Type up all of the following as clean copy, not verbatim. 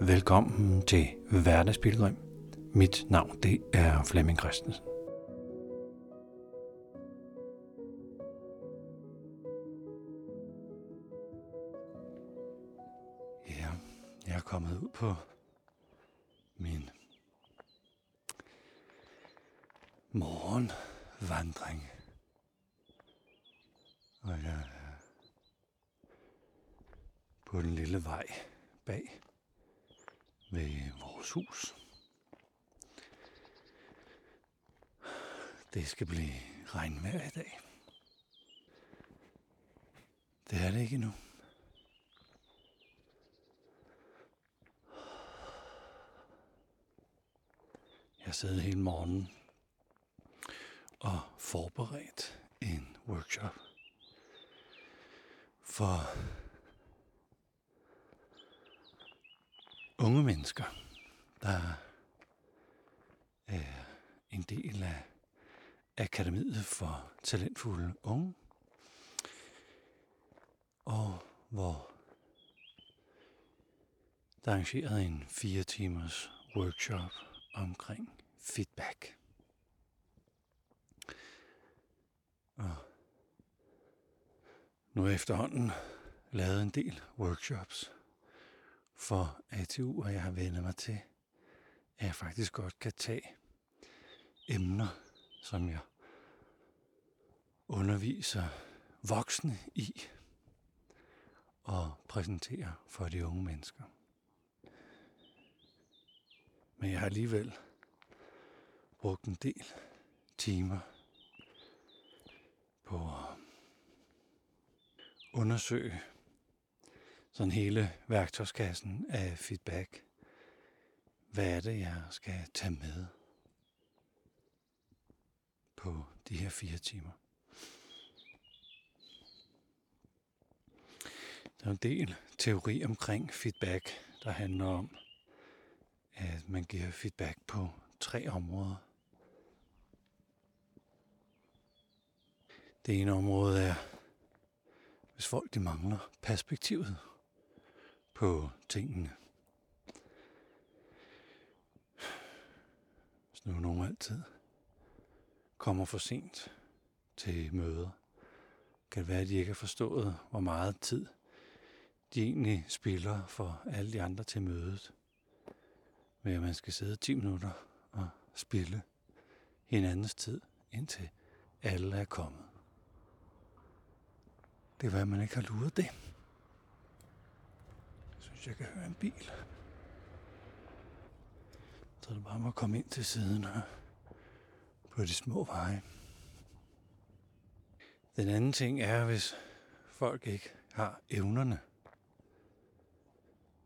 Velkommen til Hverdagsbilledrøm. Mit navn det er Flemming Kristensen. Ja, jeg er kommet ud på min morgenvandring. Og jeg er på den lille vej bag ved vores hus. Det skal blive regnvejr i dag. Det er det ikke endnu. Jeg sad hele morgenen og forberedt en workshop for unge mennesker, der er en del af Akademiet for Talentfulde Unge, og hvor der arrangerede en 4 timers workshop omkring feedback. Og nu har jeg efterhånden lavet en del workshops for AAU, og jeg har vænnet mig til, at jeg faktisk godt kan tage emner, som jeg underviser voksne i og præsentere for de unge mennesker. Men jeg har alligevel brugt en del timer på at undersøge sådan hele værktøjskassen af feedback. Hvad er det, jeg skal tage med på de her 4 timer? Der er en del teori omkring feedback, der handler om, at man giver feedback på 3 områder. Det ene område er, hvis folk de mangler perspektivet på tingene. Hvis nu nogen altid kommer for sent til møder, kan det være, at de ikke har forstået, hvor meget tid de egentlig spilder for alle de andre til mødet. Ved at man skal sidde 10 minutter og spilde hinandens tid, indtil alle er kommet. Det er, hvad man ikke har luret det. Jeg synes, jeg kan høre en bil. Så det bare må komme ind til siden her på de små veje. Den anden ting er, hvis folk ikke har evnerne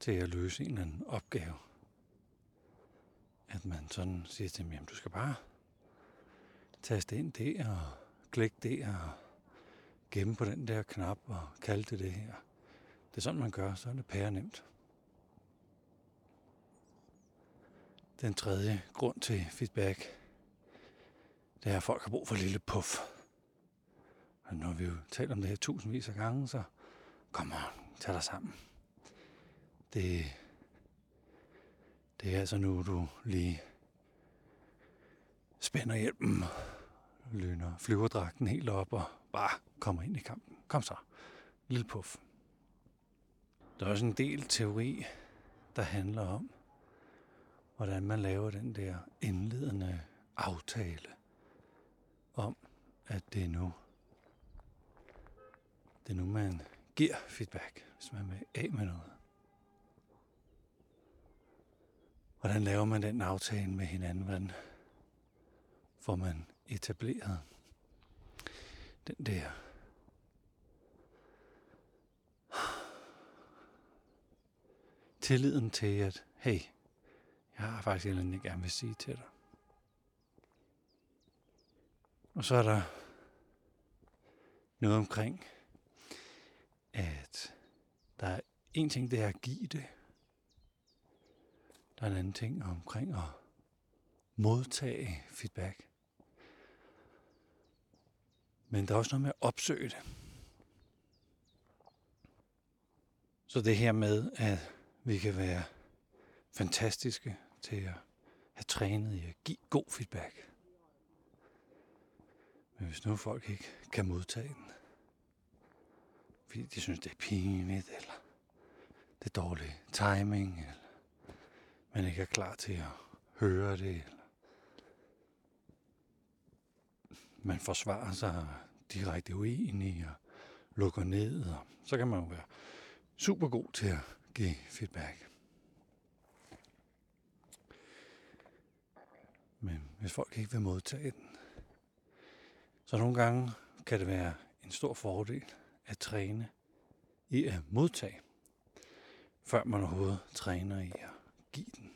til at løse en eller anden opgave. At man sådan siger til dem, jamen du skal bare taste ind der og klik der og gemme på den der knap og kalde det her. Det er sådan, man gør, så er det pærenemt. Den tredje grund til feedback, det er, at folk har brug for et lille puff. Og når vi jo taler om det her tusindvis af gange, så kom on, tag dig sammen. Det er altså nu, du lige spænder hjelmen, lønner flyverdragten helt op og bare kommer ind i kampen. Kom så, lille puff. Der er også en del teori, der handler om, hvordan man laver den der indledende aftale om, at det er nu man giver feedback, hvis man vil af med noget. Hvordan laver man den aftale med hinanden? Hvordan får man etableret den der tilliden til, at hey, jeg har faktisk en eller anden, jeg gerne vil sige til dig. Og så er der noget omkring, at der er en ting, det er at give det. Der er en anden ting omkring at modtage feedback. Men der er også noget med at opsøge det. Så det her med, at vi kan være fantastiske til at have trænet i at give god feedback. Men hvis nu folk ikke kan modtage den, fordi de synes, det er pinligt, eller det er dårlig timing, eller man ikke er klar til at høre det, eller man forsvarer sig direkte uenig og lukker ned, og så kan man jo være super god til at give feedback. Men hvis folk ikke vil modtage den, så nogle gange kan det være en stor fordel at træne i at modtage, før man overhovedet træner i at give den.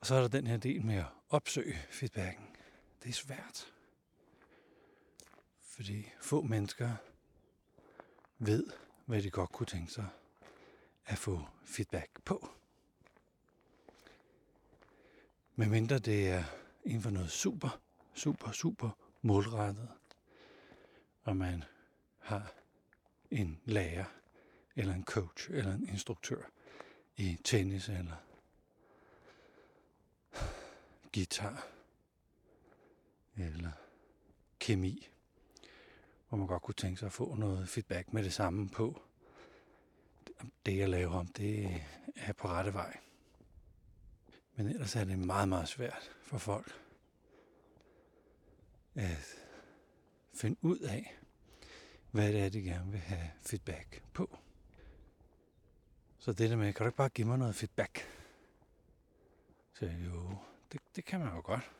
Og så er der den her del med at opsøge feedbacken. Det er svært, fordi få mennesker ved, hvad de godt kunne tænke sig at få feedback på. Medmindre det er inden for noget super, super, super målrettet, og man har en lærer, eller en coach, eller en instruktør i tennis, eller guitar, eller kemi, hvor man godt kunne tænke sig at få noget feedback med det samme på. Det jeg laver om, det er på rette vej. Men ellers er det meget, meget svært for folk at finde ud af, hvad det er, de gerne vil have feedback på. Så det der med, kan du ikke bare give mig noget feedback? Så jo, det kan man jo godt.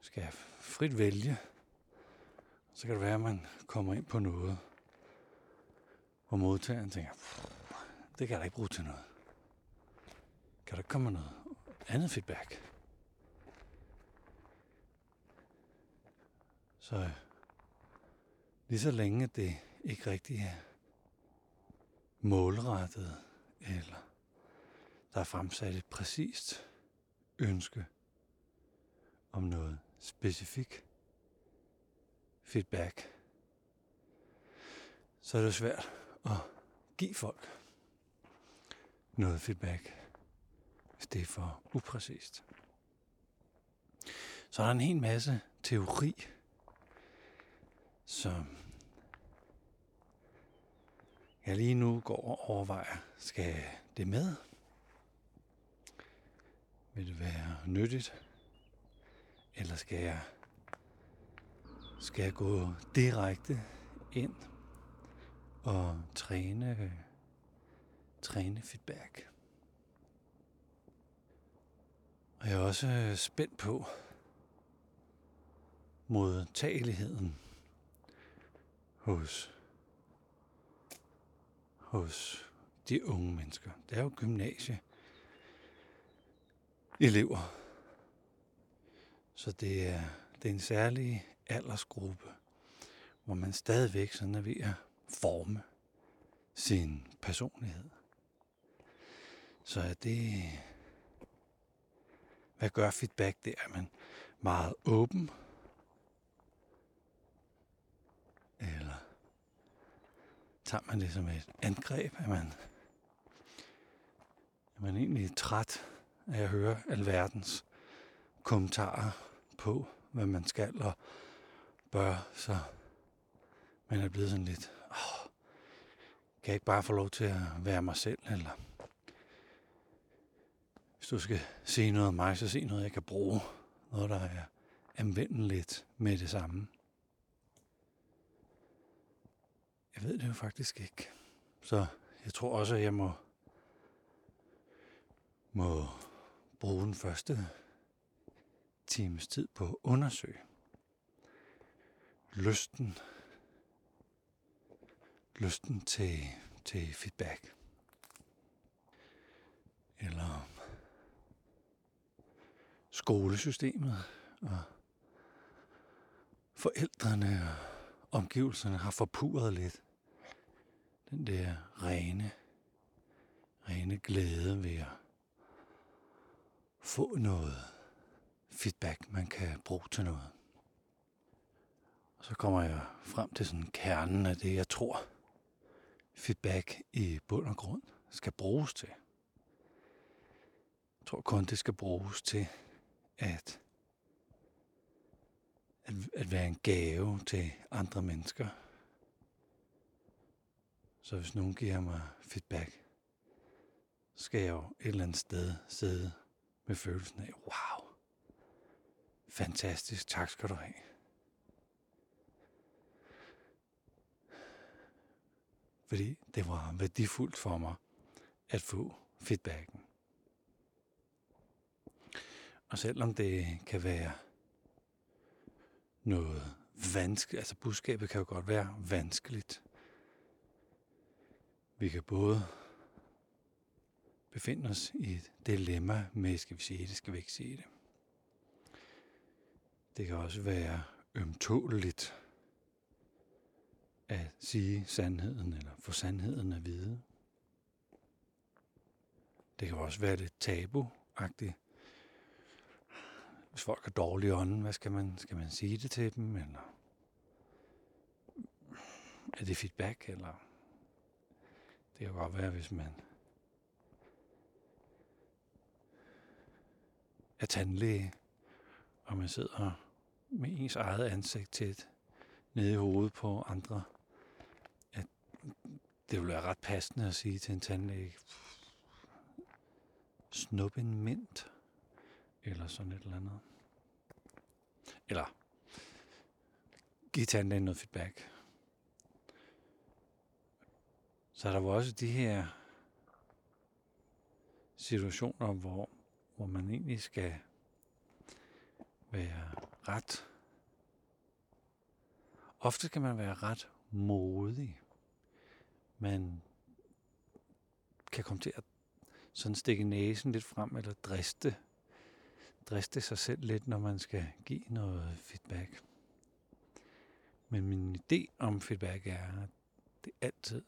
Skal jeg frit vælge, så kan det være, at man kommer ind på noget, hvor modtageren tænker, det kan jeg da ikke bruge til noget. Kan der komme noget andet feedback? Så lige så længe det ikke rigtig er målrettet, eller der er fremsat et præcist ønske om noget specifik feedback, så er det svært at give folk noget feedback, hvis det er for upræcist. Så er der en hel masse teori, som jeg lige nu går og overvejer, skal det med? Vil det være nyttigt? Eller skal jeg gå direkte ind og træne feedback? Og jeg er også spændt på modtageligheden hos de unge mennesker. Det er jo gymnasieelever. Så det er en særlig aldersgruppe, hvor man stadigvæk sådan er ved at forme sin personlighed. Så er det... Hvad gør feedback der? Er man meget åben? Eller tager man det som et angreb? Er man egentlig træt af at høre alverdens kommentarer på, hvad man skal og bør, så man er blevet sådan lidt, kan jeg ikke bare få lov til at være mig selv, eller hvis du skal se noget om mig, så se noget, jeg kan bruge. Noget, der er anvendeligt med det samme. Jeg ved det jo faktisk ikke. Så jeg tror også, at jeg må bruge den første times tid på at undersøge lysten til feedback. Eller skolesystemet og forældrene og omgivelserne har forpurret lidt den der rene glæde ved at få noget feedback, man kan bruge til noget. Og så kommer jeg frem til sådan kernen af det, jeg tror feedback i bund og grund skal bruges til. Jeg tror kun, det skal bruges til at være en gave til andre mennesker. Så hvis nogen giver mig feedback, så skal jeg jo et eller andet sted sidde med følelsen af, wow, fantastisk, tak skal du have. Fordi det var værdifuldt for mig at få feedbacken. Og selvom det kan være noget vanskeligt, altså budskabet kan jo godt være vanskeligt. Vi kan både befinde os i et dilemma med, skal vi sige det, skal vi ikke sige det. Det kan også være ømtåleligt at sige sandheden eller få sandheden at vide. Det kan også være lidt tabu-agtigt. Hvis folk har dårlig ånden, hvad skal man sige det til dem? Eller er det feedback? Eller det kan godt være, hvis man er tandlæge, og man sidder med ens eget ansigt tæt nede i hovedet på andre, at det ville være ret passende at sige til en tandlæge, snup en mint, eller sådan et eller andet. Eller giv tandlægen noget feedback. Så der var også de her situationer, hvor man egentlig skal være ret. Ofte skal man være ret modig. Man kan komme til at sådan stikke næsen lidt frem, eller driste sig selv lidt, når man skal give noget feedback. Men min idé om feedback er, at det altid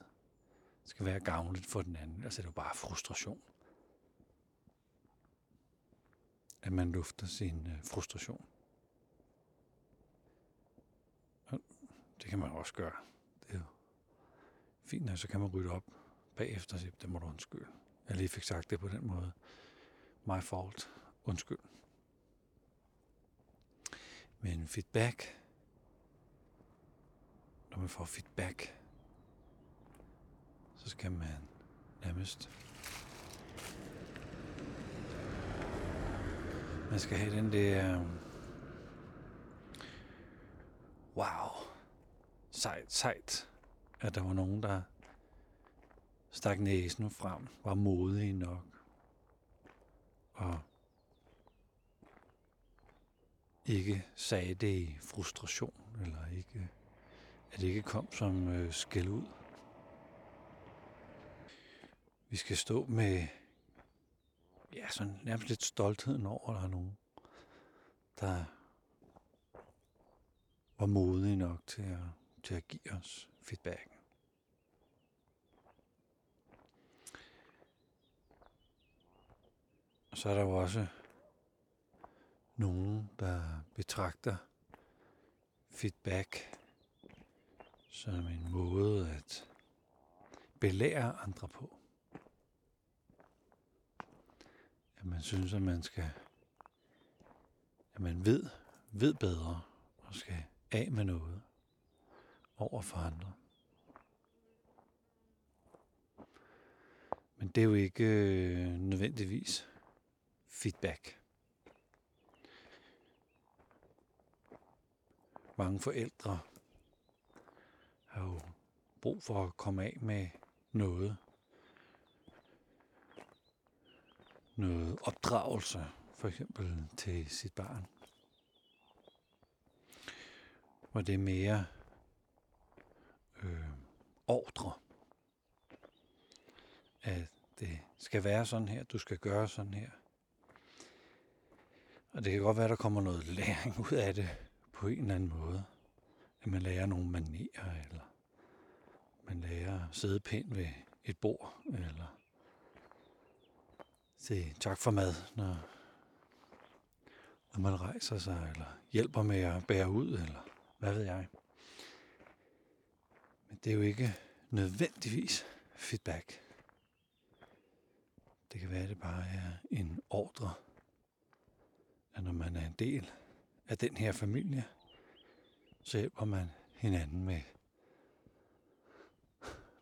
skal være gavnligt for den anden. Altså det er jo bare frustration. At man lufter sin frustration. Og det kan man også gøre. Det er jo fint, og så kan man rydde op bagefter og sige, det må du undskylde. Jeg lige fik sagt det på den måde. My fault. Undskyld. Men feedback, når man får feedback, så skal man nærmest, man skal have den der, wow, sejt, at der var nogen, der stak næsen frem, var modige nok, og ikke sagde det i frustration, eller ikke, at det ikke kom som skæld ud. Vi skal stå med sådan nærmest lidt stoltheden over, at der er nogen, der var modige nok til at give os feedbacken. Og så er der jo også nogen, der betragter feedback som en måde at belære andre på. At man synes, at man skal, at man ved bedre og skal af med noget over for andre. Men det er jo ikke nødvendigvis feedback. Mange forældre har jo brug for at komme af med noget opdragelse, for eksempel til sit barn. Og det er mere ordre, at det skal være sådan her, du skal gøre sådan her. Og det kan godt være, der kommer noget læring ud af det, på en eller anden måde, at man lærer nogle manerer, eller man lærer at sidde pænt ved et bord, eller sige tak for mad, når man rejser sig, eller hjælper med at bære ud, eller hvad ved jeg. Men det er jo ikke nødvendigvis feedback. Det kan være, at det bare er en ordre, at når man er en del af den her familie, så hjælper man hinanden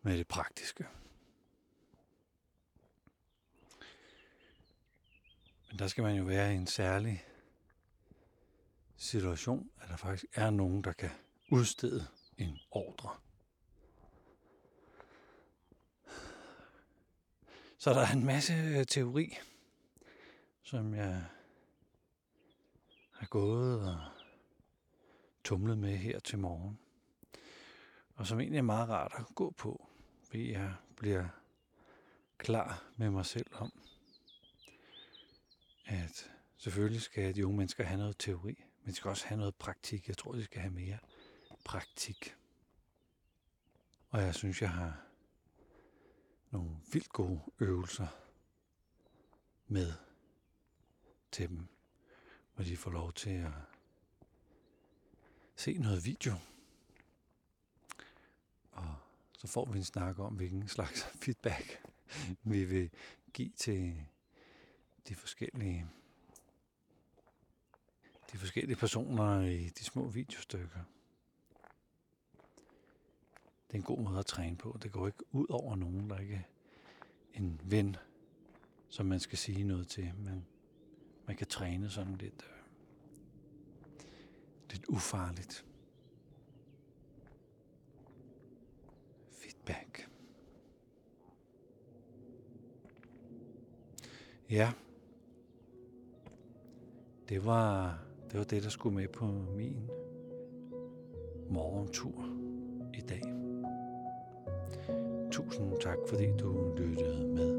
med det praktiske. Men der skal man jo være i en særlig situation, at der faktisk er nogen, der kan udstede en ordre. Så der er en masse teori, som jeg har gået og tumlet med her til morgen, og som egentlig er meget rart at gå på, fordi jeg bliver klar med mig selv om, at selvfølgelig skal de unge mennesker have noget teori, men de skal også have noget praktik. Jeg tror, de skal have mere praktik. Og jeg synes, jeg har nogle vildt gode øvelser med til dem, hvor de får lov til at se noget video. Og så får vi en snak om, hvilken slags feedback vi vil give til de forskellige personer i de små videostykker. Det er en god måde at træne på. Det går ikke ud over nogen, der ikke er en ven, som man skal sige noget til. Men man kan træne sådan lidt ufarligt. Feedback. Ja. Det var det, der skulle med på min morgentur i dag. Tusind tak, fordi du lyttede med.